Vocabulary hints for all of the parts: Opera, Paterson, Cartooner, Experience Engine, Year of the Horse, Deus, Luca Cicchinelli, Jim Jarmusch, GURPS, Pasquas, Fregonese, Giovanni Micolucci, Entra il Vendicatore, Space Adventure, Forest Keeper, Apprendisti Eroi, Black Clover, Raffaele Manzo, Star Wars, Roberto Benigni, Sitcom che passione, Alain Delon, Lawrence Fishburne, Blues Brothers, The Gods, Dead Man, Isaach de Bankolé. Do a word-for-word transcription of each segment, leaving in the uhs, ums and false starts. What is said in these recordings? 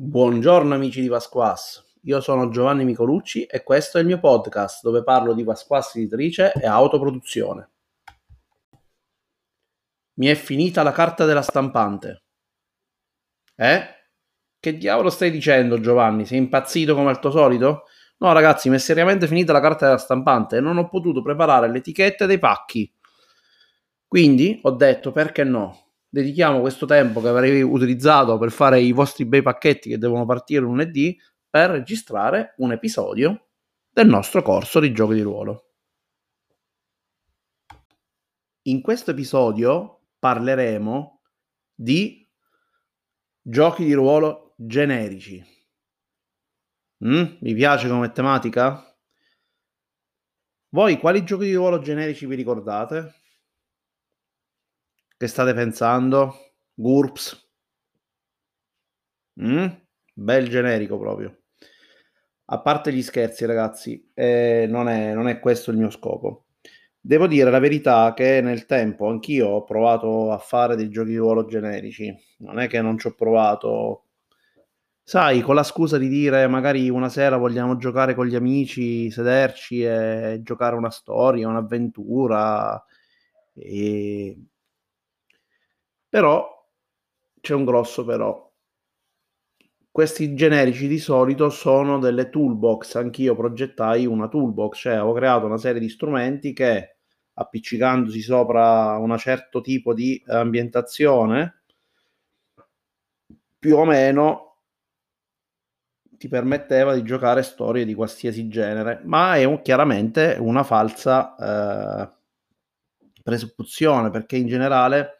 Buongiorno amici di Pasquas, io sono Giovanni Micolucci e questo è il mio podcast dove parlo di Pasquas editrice e autoproduzione. Mi è finita la carta della stampante. Eh? Che diavolo stai dicendo Giovanni? Sei impazzito come al tuo solito? No ragazzi, mi è seriamente finita la carta della stampante e non ho potuto preparare le etichette dei pacchi. Quindi ho detto perché no? Dedichiamo questo tempo che avrei utilizzato per fare i vostri bei pacchetti che devono partire lunedì per registrare un episodio del nostro corso di giochi di ruolo. In questo episodio parleremo di giochi di ruolo generici. Mm, mi piace come tematica? Voi quali giochi di ruolo generici vi ricordate? Che state pensando? GURPS? Mm? Bel generico proprio. A parte gli scherzi ragazzi, eh, non, è, non è questo il mio scopo. Devo dire la verità che nel tempo anch'io ho provato a fare dei giochi di ruolo generici. Non è che non ci ho provato. Sai, con la scusa di dire magari una sera vogliamo giocare con gli amici, sederci e giocare una storia, un'avventura e... Però, c'è un grosso però. Questi generici di solito sono delle toolbox. Anch'io progettai una toolbox, cioè avevo creato una serie di strumenti che, appiccicandosi sopra un certo tipo di ambientazione, più o meno ti permetteva di giocare storie di qualsiasi genere, ma è un, chiaramente una falsa eh, presupposizione, perché in generale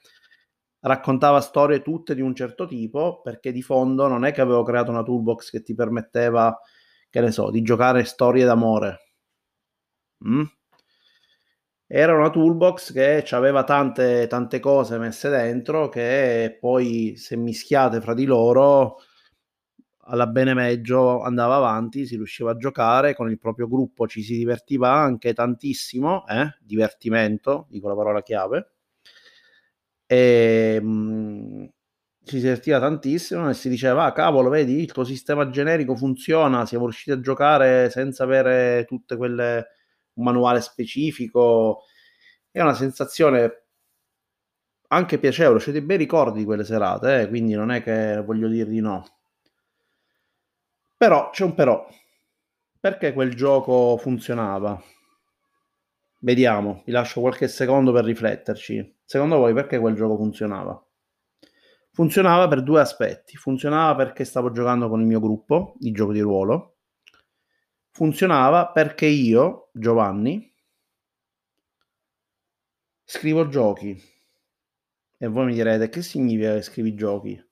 raccontava storie tutte di un certo tipo, perché di fondo non è che avevo creato una toolbox che ti permetteva, che ne so, di giocare storie d'amore. Mm? Era una toolbox che aveva tante, tante cose messe dentro che poi, se mischiate fra di loro, alla bene meglio andava avanti, si riusciva a giocare con il proprio gruppo, ci si divertiva anche tantissimo, eh? Divertimento, dico la parola chiave. E mh, ci si divertiva tantissimo e si diceva ah, cavolo, vedi il tuo sistema generico funziona, siamo riusciti a giocare senza avere tutte quelle un manuale specifico. È una sensazione anche piacevole, c'è dei bei ricordi di quelle serate, eh? Quindi non è che voglio dire di no, però c'è un però. Perché quel gioco funzionava? Vediamo, vi lascio qualche secondo per rifletterci. Secondo voi perché quel gioco funzionava? Funzionava per due aspetti. Funzionava perché stavo giocando con il mio gruppo di gioco di ruolo. Funzionava perché io, Giovanni, scrivo giochi. E voi mi direte, che significa che scrivi giochi?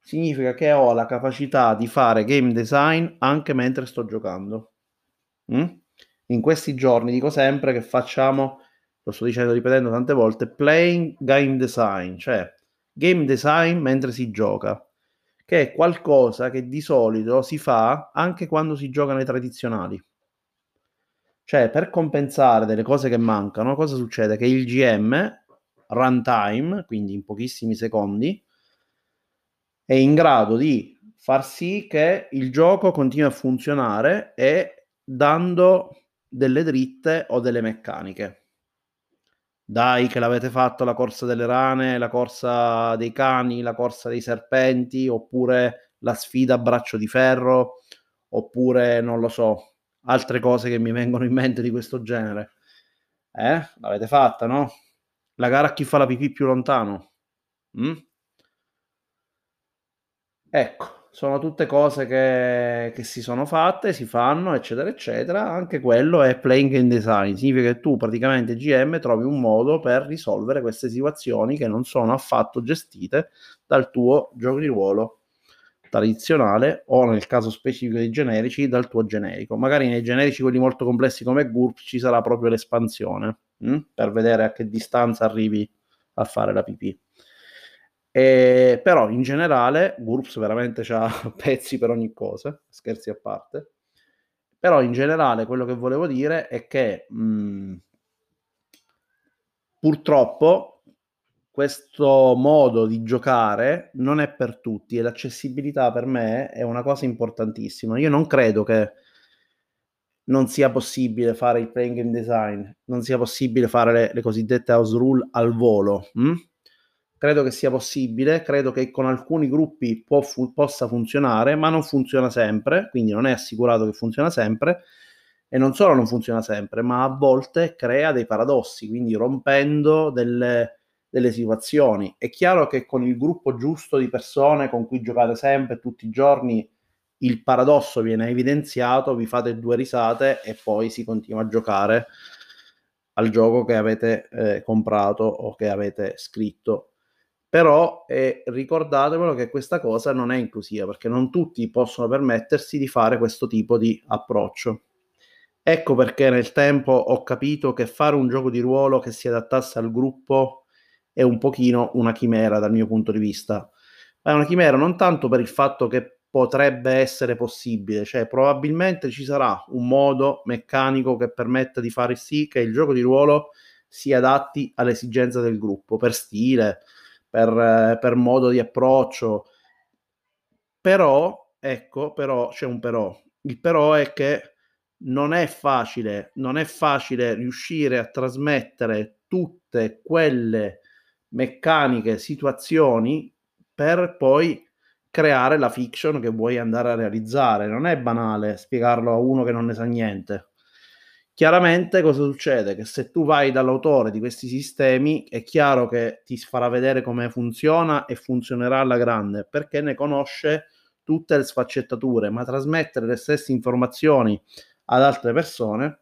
Significa che ho la capacità di fare game design anche mentre sto giocando. Mm? In questi giorni dico sempre che facciamo... lo sto dicendo, ripetendo tante volte, playing game design, cioè game design mentre si gioca, che è qualcosa che di solito si fa anche quando si gioca nei tradizionali. Cioè, per compensare delle cose che mancano, cosa succede? Che il G M, runtime, quindi in pochissimi secondi, è in grado di far sì che il gioco continui a funzionare e dando delle dritte o delle meccaniche. Dai che l'avete fatto la corsa delle rane, la corsa dei cani, la corsa dei serpenti, oppure la sfida a braccio di ferro, oppure non lo so, altre cose che mi vengono in mente di questo genere. Eh? L'avete fatta, no? La gara a chi fa la pipì più lontano. Mm? Ecco, sono tutte cose che, che si sono fatte, si fanno, eccetera, eccetera. Anche quello è playing game design. Significa che tu praticamente G M trovi un modo per risolvere queste situazioni che non sono affatto gestite dal tuo gioco di ruolo tradizionale o, nel caso specifico dei generici, dal tuo generico. Magari nei generici, quelli molto complessi come GURPS, ci sarà proprio l'espansione mh? per vedere a che distanza arrivi a fare la pipì. Eh, però in generale GURPS veramente c'ha pezzi per ogni cosa, scherzi a parte. Però in generale quello che volevo dire è che mh, purtroppo questo modo di giocare non è per tutti, e l'accessibilità per me è una cosa importantissima. Io non credo che non sia possibile fare il playing game design, non sia possibile fare le, le cosiddette house rule al volo. Hm? Credo che sia possibile, credo che con alcuni gruppi può, fu, possa funzionare, ma non funziona sempre, quindi non è assicurato che funziona sempre, e non solo non funziona sempre, ma a volte crea dei paradossi, quindi rompendo delle... delle situazioni. È chiaro che con il gruppo giusto di persone con cui giocate sempre, tutti i giorni, il paradosso viene evidenziato, vi fate due risate e poi si continua a giocare al gioco che avete eh, comprato o che avete scritto. Però eh, ricordatevelo che questa cosa non è inclusiva, perché non tutti possono permettersi di fare questo tipo di approccio. Ecco perché nel tempo ho capito che fare un gioco di ruolo che si adattasse al gruppo è un pochino una chimera dal mio punto di vista. È una chimera non tanto per il fatto che potrebbe essere possibile, cioè probabilmente ci sarà un modo meccanico che permetta di fare sì che il gioco di ruolo si adatti all'esigenza del gruppo, per stile, per, per modo di approccio. Però, ecco, però c'è un però. Il però è che non è facile, non è facile riuscire a trasmettere tutte quelle meccaniche, situazioni per poi creare la fiction che vuoi andare a realizzare. Non è banale spiegarlo a uno che non ne sa niente. Chiaramente cosa succede? Che se tu vai dall'autore di questi sistemi è chiaro che ti farà vedere come funziona e funzionerà alla grande, perché ne conosce tutte le sfaccettature, ma trasmettere le stesse informazioni ad altre persone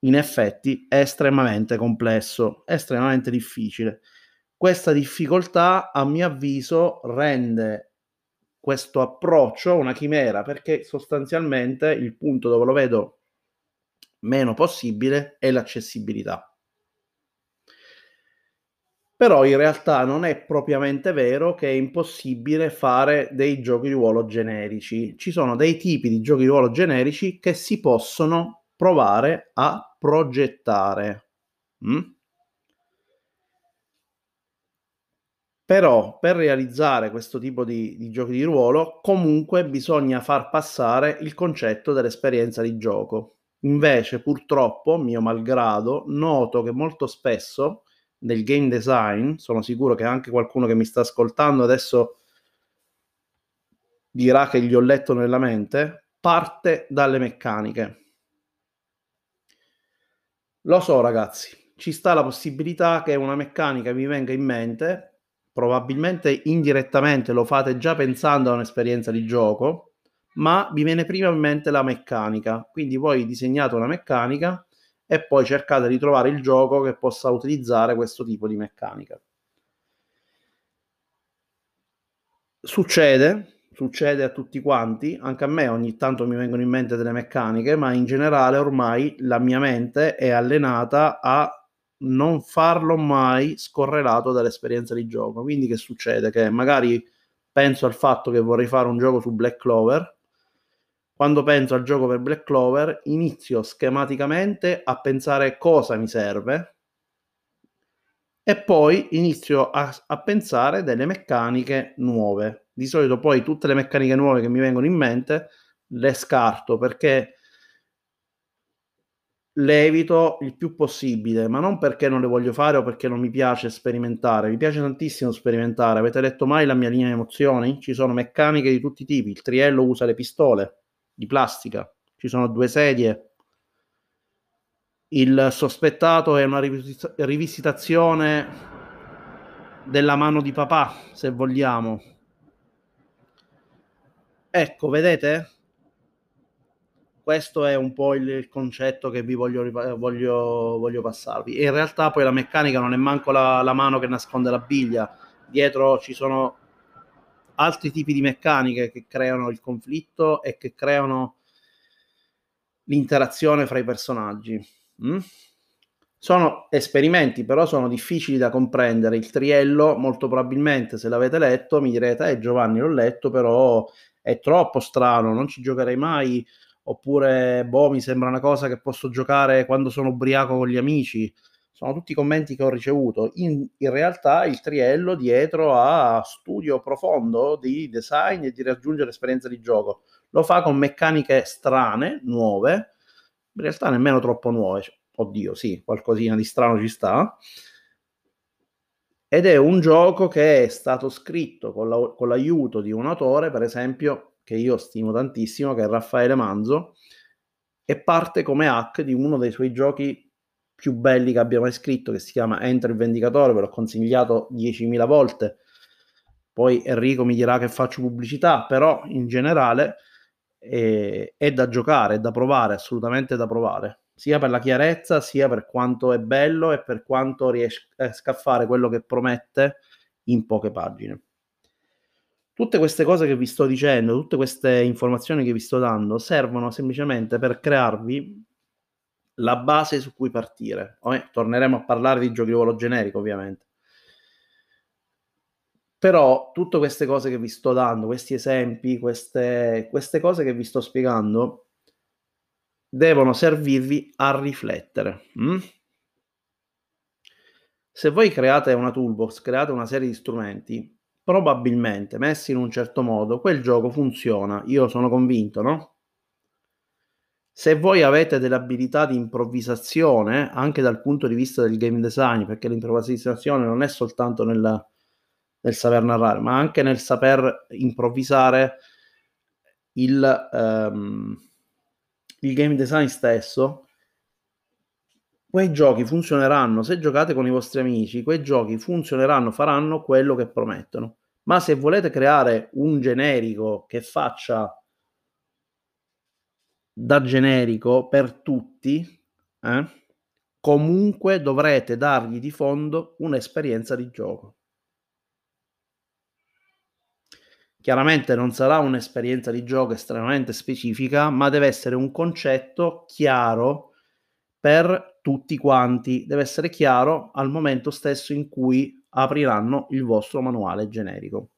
in effetti è estremamente complesso, è estremamente difficile. Questa difficoltà, a mio avviso, rende questo approccio una chimera, perché sostanzialmente il punto dove lo vedo meno possibile è l'accessibilità. Però in realtà non è propriamente vero che è impossibile fare dei giochi di ruolo generici. Ci sono dei tipi di giochi di ruolo generici che si possono provare a progettare. Mm? Però per realizzare questo tipo di, di giochi di ruolo comunque bisogna far passare il concetto dell'esperienza di gioco. Invece purtroppo, mio malgrado, noto che molto spesso nel game design, sono sicuro che anche qualcuno che mi sta ascoltando adesso dirà che gli ho letto nella mente, parte dalle meccaniche. Lo so ragazzi, ci sta la possibilità che una meccanica vi venga in mente, probabilmente indirettamente lo fate già pensando a un'esperienza di gioco, ma vi viene prima in mente la meccanica. Quindi voi disegnate una meccanica e poi cercate di trovare il gioco che possa utilizzare questo tipo di meccanica. Succede, succede a tutti quanti, anche a me ogni tanto mi vengono in mente delle meccaniche, ma in generale ormai la mia mente è allenata a non farlo mai scorrelato dall'esperienza di gioco. Quindi che succede? Che magari penso al fatto che vorrei fare un gioco su Black Clover. Quando penso al gioco per Black Clover inizio schematicamente a pensare cosa mi serve e poi inizio a, a pensare delle meccaniche nuove. Di solito poi tutte le meccaniche nuove che mi vengono in mente le scarto, perché le evito il più possibile, ma non perché non le voglio fare o perché non mi piace sperimentare. Mi piace tantissimo sperimentare. Avete letto mai la mia linea di emozioni? Ci sono meccaniche di tutti i tipi. Il triello usa le pistole di plastica. Ci sono due sedie. Il sospettato è una rivis- rivisitazione della mano di papà, se vogliamo. Ecco, vedete? Questo è un po' il concetto che vi voglio, voglio, voglio passarvi. E in realtà poi la meccanica non è manco la, la mano che nasconde la biglia. Dietro ci sono altri tipi di meccaniche che creano il conflitto e che creano l'interazione fra i personaggi. Mm? Sono esperimenti, però sono difficili da comprendere. Il triello, molto probabilmente, se l'avete letto, mi direte «Eh Giovanni, l'ho letto, però è troppo strano, non ci giocherei mai». Oppure, boh, mi sembra una cosa che posso giocare quando sono ubriaco con gli amici. sono tutti commenti che ho ricevuto. In, in realtà il triello dietro ha studio profondo di design e di raggiungere esperienza di gioco. Lo fa con meccaniche strane, nuove, in realtà nemmeno troppo nuove, cioè, oddio sì, qualcosina di strano ci sta. Ed è un gioco che è stato scritto con, la, con l'aiuto di un autore, per esempio, che io stimo tantissimo, che è Raffaele Manzo, e parte come hack di uno dei suoi giochi più belli che abbia mai scritto, che si chiama Entra il Vendicatore, ve l'ho consigliato diecimila volte. Poi Enrico mi dirà che faccio pubblicità, però in generale è, è da giocare, è da provare, assolutamente da provare. Sia per la chiarezza, sia per quanto è bello e per quanto riesca a fare quello che promette in poche pagine. Tutte queste cose che vi sto dicendo, tutte queste informazioni che vi sto dando, servono semplicemente per crearvi la base su cui partire. Vabbè, torneremo a parlare di giochi di ruolo generico, ovviamente. Però tutte queste cose che vi sto dando, questi esempi, queste, queste cose che vi sto spiegando, devono servirvi a riflettere. Mm? Se voi create una toolbox, create una serie di strumenti, probabilmente messi in un certo modo, quel gioco funziona. Io sono convinto, no? Se voi avete delle abilità di improvvisazione, anche dal punto di vista del game design, perché l'improvvisazione non è soltanto nel, nel saper narrare, ma anche nel saper improvvisare il... Um, il game design stesso, quei giochi funzioneranno. Se giocate con i vostri amici, quei giochi funzioneranno, faranno quello che promettono. Ma se volete creare un generico che faccia da generico per tutti, eh, comunque dovrete dargli di fondo un'esperienza di gioco. Chiaramente non sarà un'esperienza di gioco estremamente specifica, ma deve essere un concetto chiaro per tutti quanti. Deve essere chiaro al momento stesso in cui apriranno il vostro manuale generico.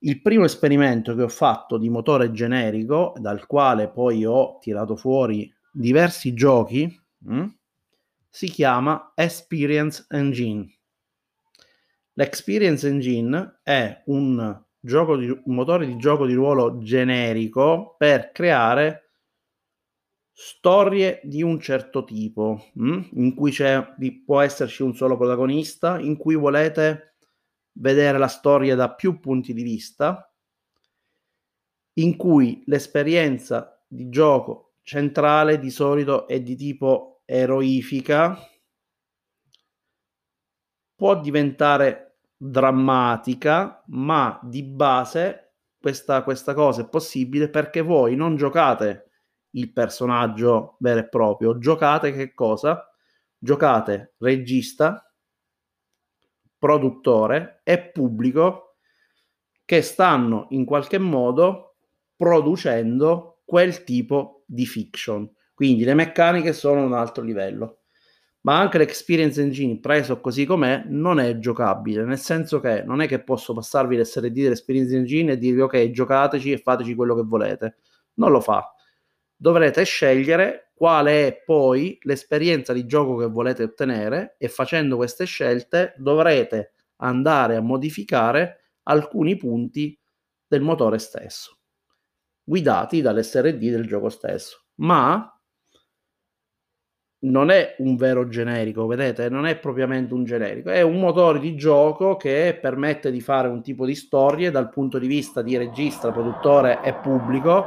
Il primo esperimento che ho fatto di motore generico, dal quale poi ho tirato fuori diversi giochi, mh, si chiama Experience Engine. L'Experience Engine è un, gioco di, un motore di gioco di ruolo generico per creare storie di un certo tipo, mh? in cui c'è, può esserci un solo protagonista, in cui volete vedere la storia da più punti di vista, in cui l'esperienza di gioco centrale di solito è di tipo eroifica, può diventare drammatica, ma di base questa, questa cosa è possibile perché voi non giocate il personaggio vero e proprio, giocate che cosa? Giocate regista, produttore e pubblico che stanno in qualche modo producendo quel tipo di fiction. Quindi le meccaniche sono un altro livello. Ma anche l'Experience Engine preso così com'è non è giocabile, nel senso che non è che posso passarvi l'esse erre di dell'Experience Engine e dirvi ok, giocateci e fateci quello che volete. Non lo fa. Dovrete scegliere qual è poi l'esperienza di gioco che volete ottenere e facendo queste scelte dovrete andare a modificare alcuni punti del motore stesso, guidati dall'esse erre di del gioco stesso. Ma non è un vero generico, vedete? Non è propriamente un generico, è un motore di gioco che permette di fare un tipo di storie dal punto di vista di regista, produttore e pubblico,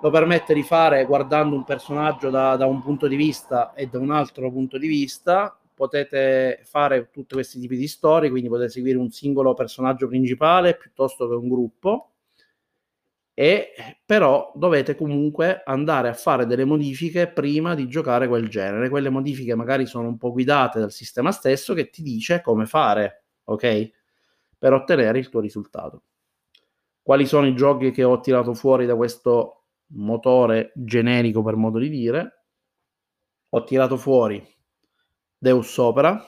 lo permette di fare guardando un personaggio da, da un punto di vista e da un altro punto di vista. Potete fare tutti questi tipi di storie, quindi potete seguire un singolo personaggio principale piuttosto che un gruppo. E però dovete comunque andare a fare delle modifiche prima di giocare quel genere. Quelle modifiche magari sono un po' guidate dal sistema stesso che ti dice come fare, ok? Per ottenere il tuo risultato. Quali sono i giochi che ho tirato fuori da questo motore generico, per modo di dire? Ho tirato fuori Deus Opera,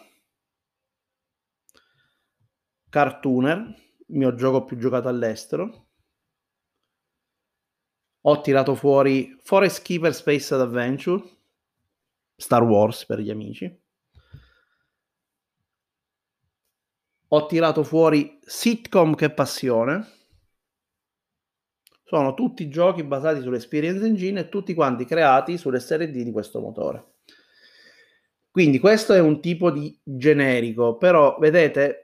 Cartooner, il mio gioco più giocato all'estero. Ho tirato fuori Forest Keeper, Space Adventure, Star Wars per gli amici. Ho tirato fuori Sitcom che passione. Sono tutti giochi basati sull'Experience Engine e tutti quanti creati sulle serie D di questo motore. Quindi questo è un tipo di generico, però vedete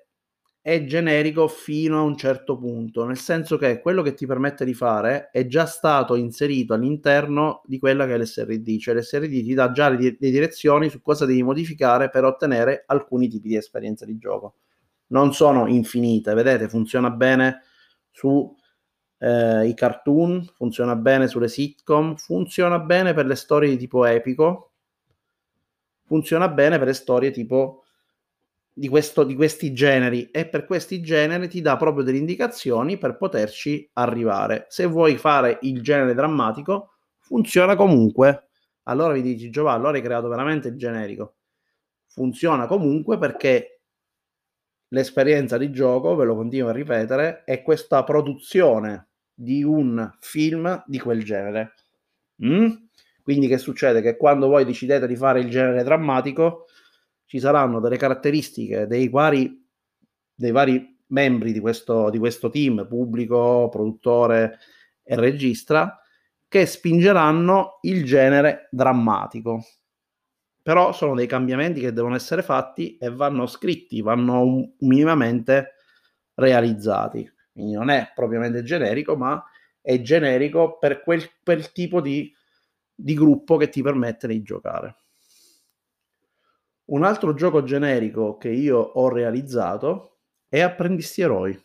è generico fino a un certo punto, nel senso che quello che ti permette di fare è già stato inserito all'interno di quella che è l'S R D, cioè l'S R D ti dà già le direzioni su cosa devi modificare per ottenere alcuni tipi di esperienza di gioco. Non sono infinite, vedete, funziona bene su eh, i cartoon, funziona bene sulle sitcom, funziona bene per le storie di tipo epico, funziona bene per le storie tipo di, questo, di questi generi, e per questi generi ti dà proprio delle indicazioni per poterci arrivare. Se vuoi fare il genere drammatico, funziona comunque. Allora vi dici, Giovanni, allora hai creato veramente il generico. Funziona comunque perché l'esperienza di gioco, ve lo continuo a ripetere, è questa produzione di un film di quel genere. Mm? Quindi che succede? Che quando voi decidete di fare il genere drammatico, ci saranno delle caratteristiche dei vari, dei vari membri di questo, di questo team, pubblico, produttore e regista, che spingeranno il genere drammatico. Però sono dei cambiamenti che devono essere fatti e vanno scritti, vanno minimamente realizzati. Quindi non è propriamente generico, ma è generico per quel, quel tipo di, di gruppo che ti permette di giocare. Un altro gioco generico che io ho realizzato è Apprendisti Eroi.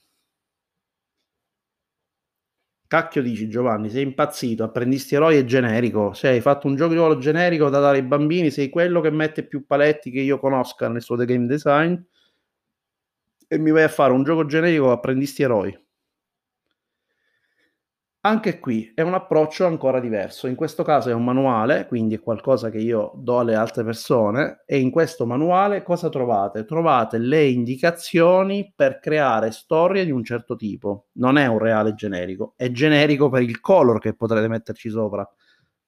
Cacchio dici, Giovanni, sei impazzito, Apprendisti Eroi è generico, se hai fatto un gioco generico da dare ai bambini, sei quello che mette più paletti che io conosca nel suo The Game Design e mi vai a fare un gioco generico Apprendisti Eroi. Anche qui è un approccio ancora diverso, in questo caso è un manuale, quindi è qualcosa che io do alle altre persone, e in questo manuale cosa trovate? Trovate le indicazioni per creare storie di un certo tipo. Non è un reale generico, è generico per il color che potrete metterci sopra,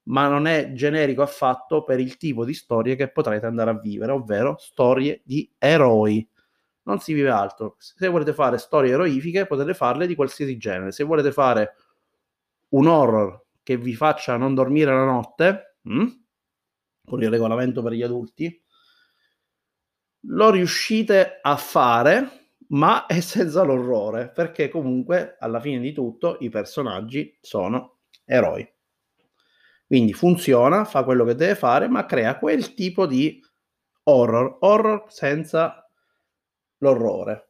ma non è generico affatto per il tipo di storie che potrete andare a vivere, ovvero storie di eroi. Non si vive altro. Se volete fare storie eroifiche potete farle di qualsiasi genere. Se volete fare un horror che vi faccia non dormire la notte, mh? con il regolamento per gli adulti, lo riuscite a fare, ma è senza l'orrore, perché comunque alla fine di tutto i personaggi sono eroi. Quindi funziona, fa quello che deve fare, ma crea quel tipo di horror, horror senza l'orrore.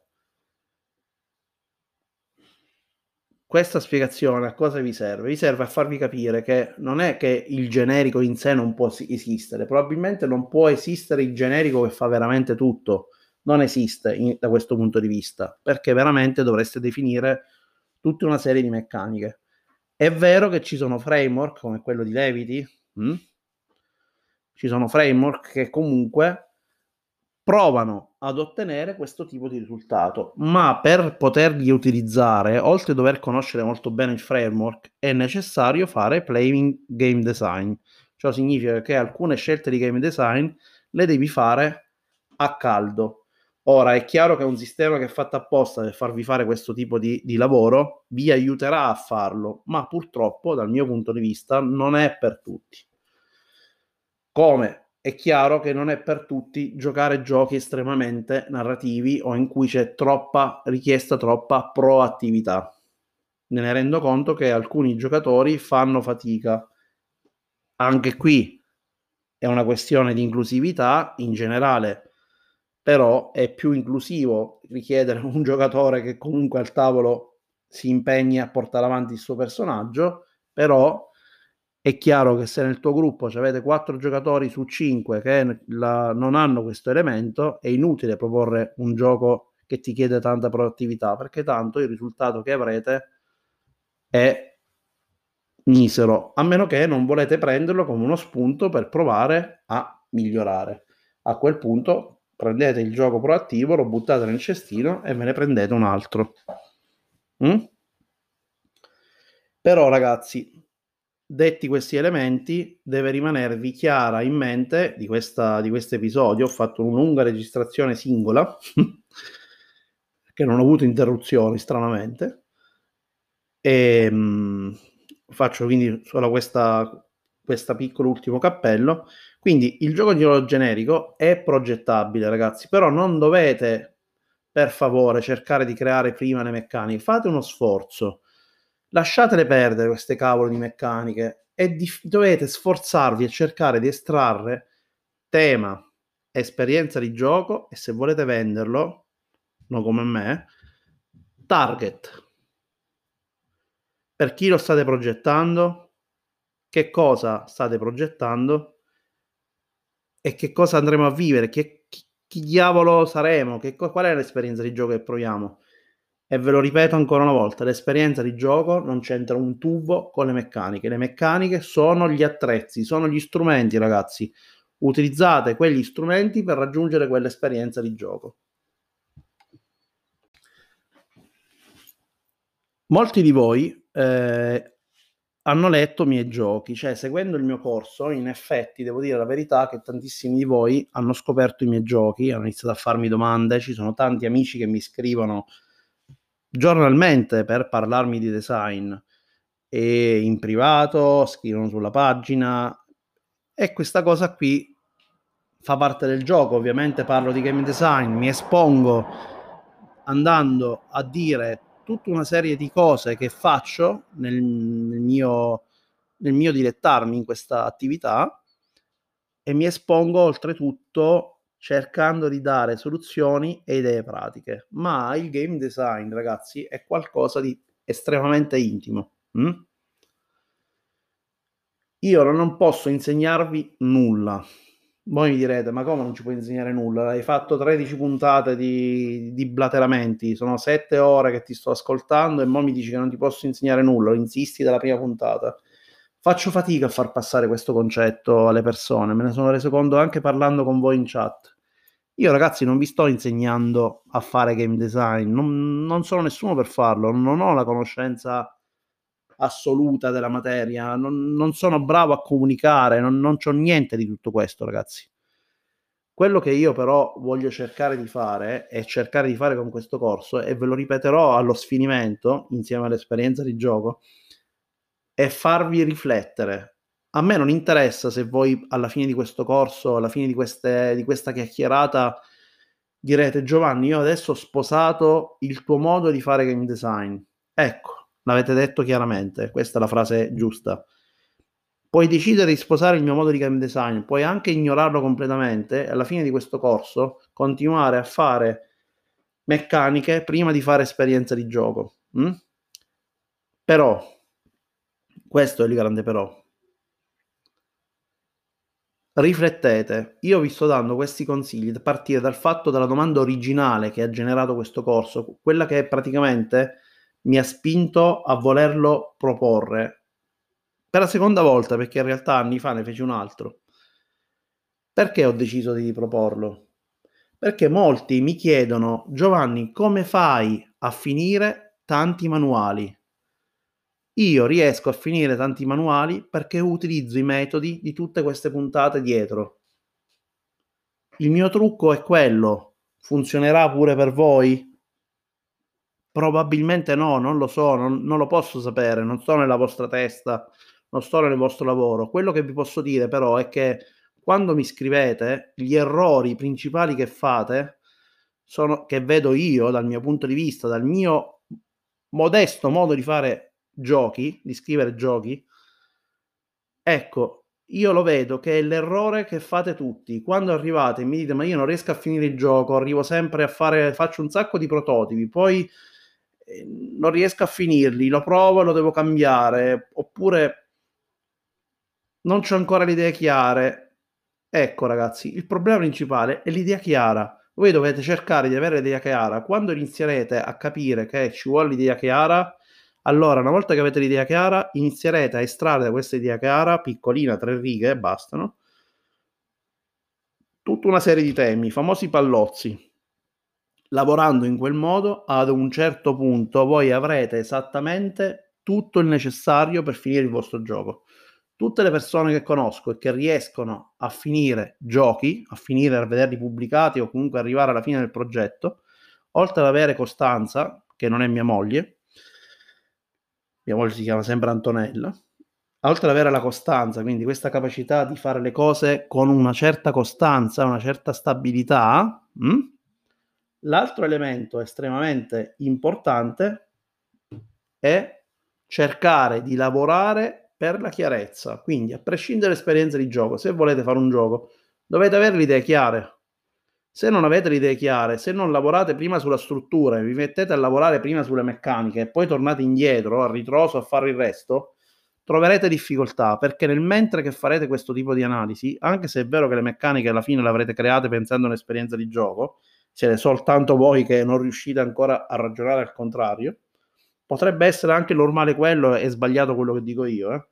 Questa spiegazione a cosa vi serve? Vi serve a farvi capire che non è che il generico in sé non può esistere, probabilmente non può esistere il generico che fa veramente tutto, non esiste in, da questo punto di vista, perché veramente dovreste definire tutta una serie di meccaniche. È vero che ci sono framework come quello di Levity, mh? ci sono framework che comunque provano ad ottenere questo tipo di risultato, ma per poterli utilizzare, oltre a dover conoscere molto bene il framework, è necessario fare playing game design. Ciò significa che alcune scelte di game design le devi fare a caldo. Ora, è chiaro che un sistema che è fatto apposta per farvi fare questo tipo di, di lavoro vi aiuterà a farlo, ma purtroppo, dal mio punto di vista, non è per tutti. Come? È chiaro che non è per tutti giocare giochi estremamente narrativi o in cui c'è troppa richiesta, troppa proattività. Me ne rendo conto che alcuni giocatori fanno fatica. Anche qui è una questione di inclusività in generale, però è più inclusivo richiedere un giocatore che comunque al tavolo si impegni a portare avanti il suo personaggio, però è chiaro che se nel tuo gruppo avete quattro giocatori su cinque che la, non hanno questo elemento, è inutile proporre un gioco che ti chiede tanta proattività, perché tanto il risultato che avrete è misero, a meno che non volete prenderlo come uno spunto per provare a migliorare. A quel punto prendete il gioco proattivo, lo buttate nel cestino e ve ne prendete un altro. Mm? Però ragazzi, detti questi elementi, deve rimanervi chiara in mente di questa, di questo episodio. Ho fatto una lunga registrazione singola, che non ho avuto interruzioni, stranamente, e mh, faccio quindi solo questa, questa piccolo ultimo cappello. Quindi il gioco di ruolo generico è progettabile, ragazzi, però non dovete, per favore, cercare di creare prima le meccaniche. Fate uno sforzo, lasciatele perdere queste cavolo di meccaniche e dif- dovete sforzarvi a cercare di estrarre tema, esperienza di gioco e, se volete venderlo, non come me, target. Per chi lo state progettando, che cosa state progettando e che cosa andremo a vivere, che, chi, chi diavolo saremo, che, qual è l'esperienza di gioco che proviamo. E ve lo ripeto ancora una volta, l'esperienza di gioco non c'entra un tubo con le meccaniche. Le meccaniche sono gli attrezzi, sono gli strumenti, ragazzi. Utilizzate quegli strumenti per raggiungere quell'esperienza di gioco. Molti di voi eh, hanno letto i miei giochi, cioè seguendo il mio corso, in effetti devo dire la verità che tantissimi di voi hanno scoperto i miei giochi, hanno iniziato a farmi domande, ci sono tanti amici che mi scrivono giornalmente per parlarmi di design e in privato, scrivono sulla pagina, e questa cosa qui fa parte del gioco. Ovviamente parlo di game design, mi espongo andando a dire tutta una serie di cose che faccio nel, nel, mio, nel mio dilettarmi in questa attività, e mi espongo oltretutto cercando di dare soluzioni e idee pratiche. Ma il game design, ragazzi, è qualcosa di estremamente intimo. Mm? Io non posso insegnarvi nulla. Voi mi direte, ma come non ci puoi insegnare nulla? Hai fatto tredici puntate di, di blateramenti, sono sette ore che ti sto ascoltando e mo mi dici che non ti posso insegnare nulla, insisti dalla prima puntata. Faccio fatica a far passare questo concetto alle persone, me ne sono reso conto anche parlando con voi in chat. Io, ragazzi, non vi sto insegnando a fare game design, non, non sono nessuno per farlo, non ho la conoscenza assoluta della materia, non, non sono bravo a comunicare, non, non c'ho niente di tutto questo, ragazzi. Quello che io però voglio cercare di fare, e cercare di fare con questo corso, e ve lo ripeterò allo sfinimento insieme all'esperienza di gioco, è farvi riflettere. A me non interessa se voi alla fine di questo corso, alla fine di, queste, di questa chiacchierata, direte: Giovanni, io adesso ho sposato il tuo modo di fare game design. Ecco, l'avete detto chiaramente, questa è la frase giusta. Puoi decidere di sposare il mio modo di game design, puoi anche ignorarlo completamente e alla fine di questo corso continuare a fare meccaniche prima di fare esperienza di gioco. Mm? Però, questo è il grande però, riflettete. Io vi sto dando questi consigli a partire dal fatto, dalla domanda originale che ha generato questo corso, quella che è praticamente mi ha spinto a volerlo proporre per la seconda volta, perché in realtà anni fa ne feci un altro. Perché ho deciso di proporlo? Perché molti mi chiedono: Giovanni, come fai a finire tanti manuali? Io riesco a finire tanti manuali perché utilizzo i metodi di tutte queste puntate dietro. Il mio trucco è quello. Funzionerà pure per voi? Probabilmente no, non lo so, non, non lo posso sapere, non sto nella vostra testa, non sto nel vostro lavoro. Quello che vi posso dire però è che quando mi scrivete, gli errori principali che fate, sono, che vedo io dal mio punto di vista, dal mio modesto modo di fare giochi, di scrivere giochi, ecco, io lo vedo che è l'errore che fate tutti. Quando arrivate e mi dite: ma io non riesco a finire il gioco, arrivo sempre a fare, faccio un sacco di prototipi, poi non riesco a finirli, lo provo e lo devo cambiare, oppure non c'ho ancora le idee chiare. Ecco, ragazzi, il problema principale è l'idea chiara. Voi dovete cercare di avere l'idea chiara. Quando inizierete a capire che ci vuole l'idea chiara, allora una volta che avete l'idea chiara inizierete a estrarre da questa idea chiara, piccolina, tre righe e bastano, tutta una serie di temi, i famosi pallozzi. Lavorando in quel modo, ad un certo punto voi avrete esattamente tutto il necessario per finire il vostro gioco. Tutte le persone che conosco e che riescono a finire giochi, a finire a vederli pubblicati o comunque arrivare alla fine del progetto, oltre ad avere Costanza, che non è mia moglie, mia moglie si chiama sempre Antonella, oltre ad avere la costanza, quindi questa capacità di fare le cose con una certa costanza, una certa stabilità, mh? l'altro elemento estremamente importante è cercare di lavorare per la chiarezza. Quindi, a prescindere dall'esperienza di gioco, se volete fare un gioco, dovete avere le idee chiare. Se non avete le idee chiare, se non lavorate prima sulla struttura e vi mettete a lavorare prima sulle meccaniche e poi tornate indietro a ritroso a fare il resto, troverete difficoltà, perché nel mentre che farete questo tipo di analisi, anche se è vero che le meccaniche alla fine le avrete create pensando a un'esperienza di gioco, siete soltanto voi che non riuscite ancora a ragionare al contrario, potrebbe essere anche normale quello, è sbagliato quello che dico io, eh?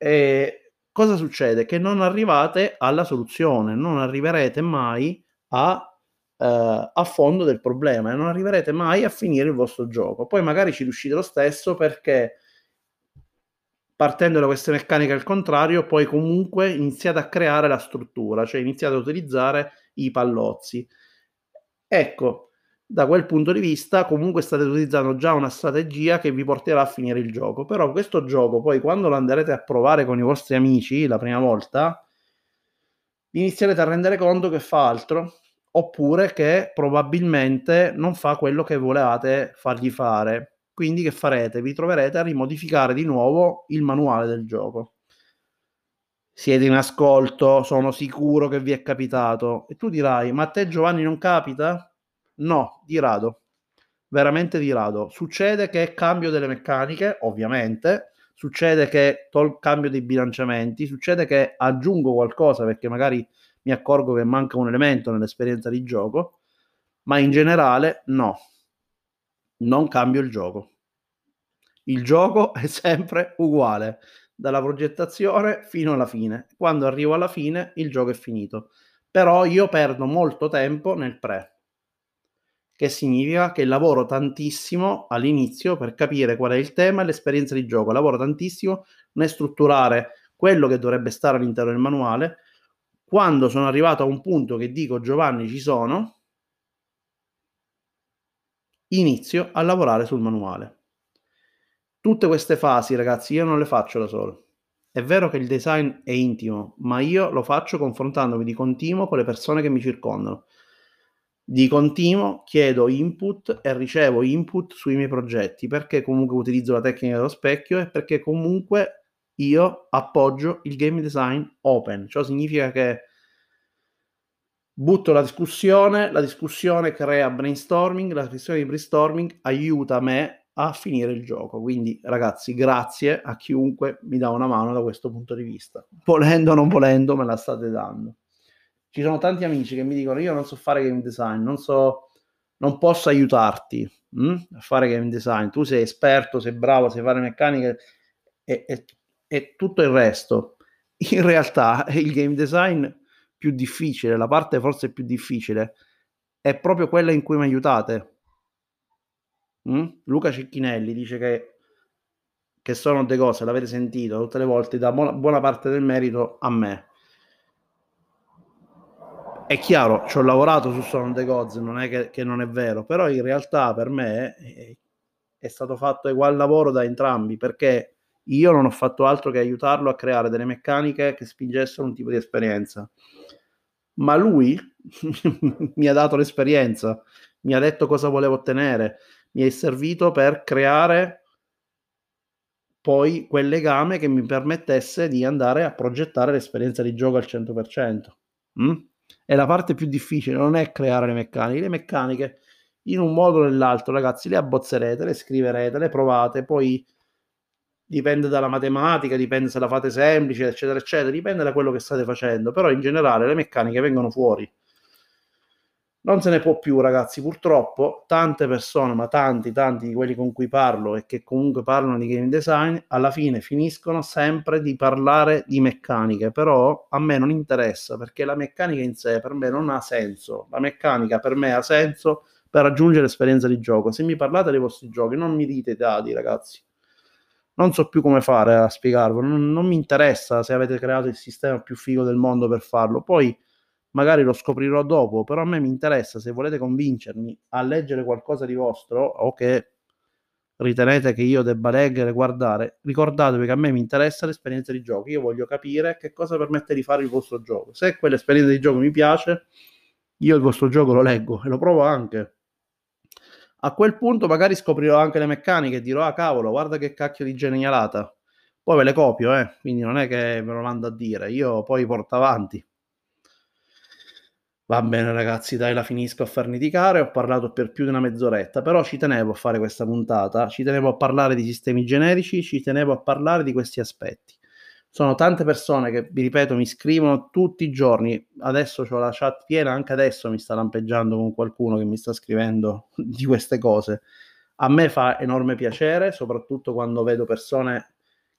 E cosa succede? Che non arrivate alla soluzione, non arriverete mai a, eh, a fondo del problema e non arriverete mai a finire il vostro gioco. Poi magari ci riuscite lo stesso perché, partendo da queste meccaniche al contrario, poi comunque iniziate a creare la struttura, cioè iniziate a utilizzare i pallozzi. Ecco, da quel punto di vista comunque state utilizzando già una strategia che vi porterà a finire il gioco. Però questo gioco poi, quando lo andrete a provare con i vostri amici la prima volta, inizierete a rendere conto che fa altro, oppure che probabilmente non fa quello che volevate fargli fare. Quindi che farete? Vi troverete a rimodificare di nuovo il manuale del gioco. Siete in ascolto, sono sicuro che vi è capitato. E tu dirai, ma a te Giovanni non capita? No, di rado. Veramente di rado. Succede che cambio delle meccaniche, ovviamente. Succede che tol- cambio dei bilanciamenti. Succede che aggiungo qualcosa perché magari mi accorgo che manca un elemento nell'esperienza di gioco. Ma in generale no. Non cambio il gioco. Il gioco è sempre uguale, dalla progettazione fino alla fine. Quando arrivo alla fine, il gioco è finito. Però io perdo molto tempo nel pre, che significa che lavoro tantissimo all'inizio per capire qual è il tema e l'esperienza di gioco. Lavoro tantissimo nel strutturare quello che dovrebbe stare all'interno del manuale. Quando sono arrivato a un punto che dico Giovanni ci sono, inizio a lavorare sul manuale. Tutte queste fasi, ragazzi, io non le faccio da solo. È vero che il design è intimo, ma io lo faccio confrontandomi di continuo con le persone che mi circondano. Di continuo chiedo input e ricevo input sui miei progetti, perché comunque utilizzo la tecnica dello specchio e perché comunque io appoggio il game design open. Ciò significa che butto la discussione, la discussione crea brainstorming, la questione di brainstorming aiuta me a finire il gioco. Quindi ragazzi, grazie a chiunque mi dà una mano da questo punto di vista. Volendo o non volendo, me la state dando. Ci sono tanti amici che mi dicono io non so fare game design, non so, non posso aiutarti mh, a fare game design. Tu sei esperto, sei bravo, sai fare meccaniche e, e, e tutto il resto. In realtà il game design più difficile, la parte forse più difficile è proprio quella in cui mi aiutate. mm? Luca Cicchinelli dice che, che sono The Gods, l'avete sentito tutte le volte, dà buona, buona parte del merito a me. È chiaro, ci ho lavorato su Sono The Gods, non è che, che non è vero, però in realtà per me è, è stato fatto ugual lavoro da entrambi, perché io non ho fatto altro che aiutarlo a creare delle meccaniche che spingessero un tipo di esperienza. Ma lui mi ha dato l'esperienza, mi ha detto cosa volevo ottenere, mi è servito per creare poi quel legame che mi permettesse di andare a progettare l'esperienza di gioco al cento per cento. Mm? E la parte più difficile non è creare le meccaniche, le meccaniche in un modo o nell'altro, ragazzi, le abbozzerete, le scriverete, le provate, poi dipende dalla matematica, dipende se la fate semplice, eccetera, eccetera, dipende da quello che state facendo, però in generale le meccaniche vengono fuori. Non se ne può più, ragazzi, purtroppo tante persone, ma tanti, tanti di quelli con cui parlo e che comunque parlano di game design, alla fine finiscono sempre di parlare di meccaniche, però a me non interessa, perché la meccanica in sé per me non ha senso, la meccanica per me ha senso per raggiungere esperienza di gioco. Se mi parlate dei vostri giochi, non mi dite i dati, ragazzi. non so più come fare a spiegarvelo, non, non mi interessa se avete creato il sistema più figo del mondo per farlo, poi magari lo scoprirò dopo, però a me mi interessa se volete convincermi a leggere qualcosa di vostro o che ritenete che io debba leggere, guardare, ricordatevi che a me mi interessa l'esperienza di gioco, io voglio capire che cosa permette di fare il vostro gioco, se quell'esperienza di gioco mi piace, io il vostro gioco lo leggo e lo provo anche. A quel punto magari scoprirò anche le meccaniche e dirò, ah cavolo, guarda che cacchio di genialata. Poi ve le copio, eh, quindi non è che me lo mando a dire, io poi porto avanti. Va bene ragazzi, dai, la finisco a farniticare, ho parlato per più di una mezz'oretta, però ci tenevo a fare questa puntata, ci tenevo a parlare di sistemi generici, ci tenevo a parlare di questi aspetti. Sono tante persone che, vi ripeto, mi scrivono tutti i giorni, adesso ho la chat piena, anche adesso mi sta lampeggiando con qualcuno che mi sta scrivendo di queste cose. A me fa enorme piacere, soprattutto quando vedo persone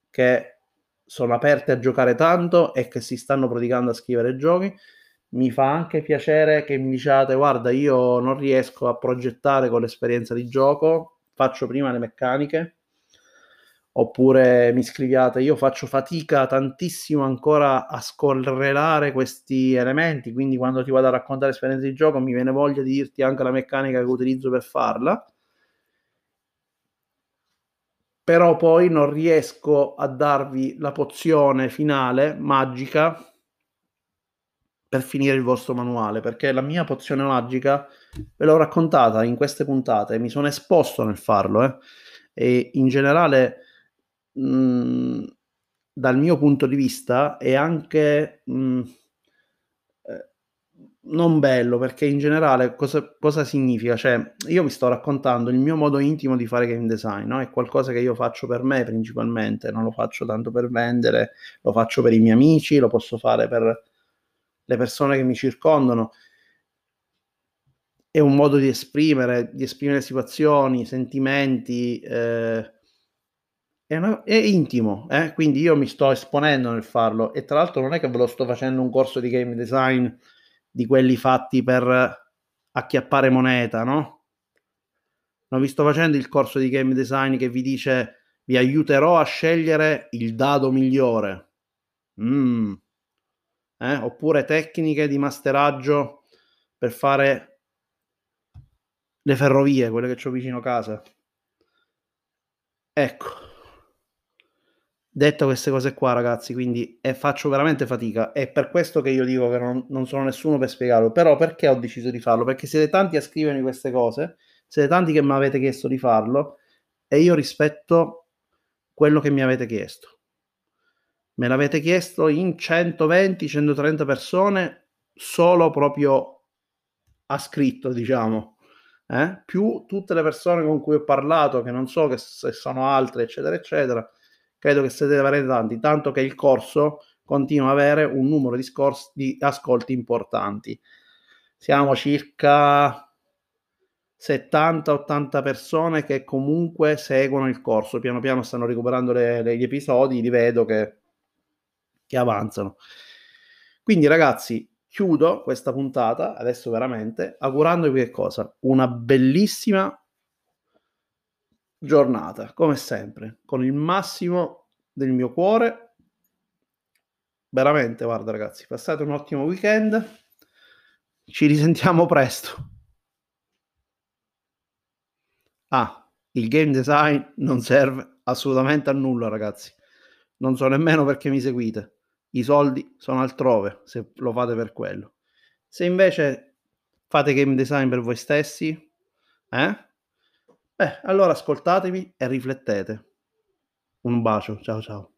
che sono aperte a giocare tanto e che si stanno prodigando a scrivere giochi. Mi fa anche piacere che mi diciate, guarda, io non riesco a progettare con l'esperienza di gioco, faccio prima le meccaniche. Oppure mi scriviate, io faccio fatica tantissimo ancora a scorrelare questi elementi, quindi quando ti vado a raccontare esperienze di gioco mi viene voglia di dirti anche la meccanica che utilizzo per farla, però poi non riesco a darvi la pozione finale, magica, per finire il vostro manuale, perché la mia pozione magica ve l'ho raccontata in queste puntate, mi sono esposto nel farlo, eh. E in generale mh, dal mio punto di vista è anche mh, eh, non bello, perché in generale cosa, cosa significa? Cioè, io vi sto raccontando il mio modo intimo di fare game design, no? È qualcosa che io faccio per me principalmente, non lo faccio tanto per vendere, lo faccio per i miei amici, lo posso fare per le persone che mi circondano. È un modo di esprimere, di esprimere situazioni, sentimenti, eh, è, una, è intimo, eh? Quindi io mi sto esponendo nel farlo, e tra l'altro non è che ve lo sto facendo un corso di game design di quelli fatti per acchiappare moneta, no? Non vi sto facendo il corso di game design che vi dice vi aiuterò a scegliere il dado migliore, mm. eh? Oppure tecniche di masteraggio per fare le ferrovie, quelle che ho vicino casa. Ecco, detto queste cose qua ragazzi, quindi eh, faccio veramente fatica, è per questo che io dico che non, non sono nessuno per spiegarlo, però perché ho deciso di farlo? Perché siete tanti a scrivermi queste cose, siete tanti che mi avete chiesto di farlo, e io rispetto quello che mi avete chiesto. Me l'avete chiesto in centoventi centotrenta persone, solo proprio a scritto, diciamo. Eh? Più tutte le persone con cui ho parlato, che non so che se sono altre, eccetera eccetera, credo che siete veramente tanti, tanto che il corso continua ad avere un numero di, scors- di ascolti importanti. Siamo circa settanta ottanta persone che comunque seguono il corso, piano piano stanno recuperando le, le, gli episodi, li vedo che, che avanzano. Quindi ragazzi, chiudo questa puntata, adesso veramente, augurandovi che cosa? Una bellissima giornata, come sempre, con il massimo del mio cuore. Veramente, guarda ragazzi, passate un ottimo weekend, ci risentiamo presto. Ah, il game design non serve assolutamente a nulla, ragazzi. Non so nemmeno perché mi seguite. I soldi sono altrove se lo fate per quello. Se invece fate game design per voi stessi, eh? Beh, allora ascoltatemi e riflettete. Un bacio, ciao ciao.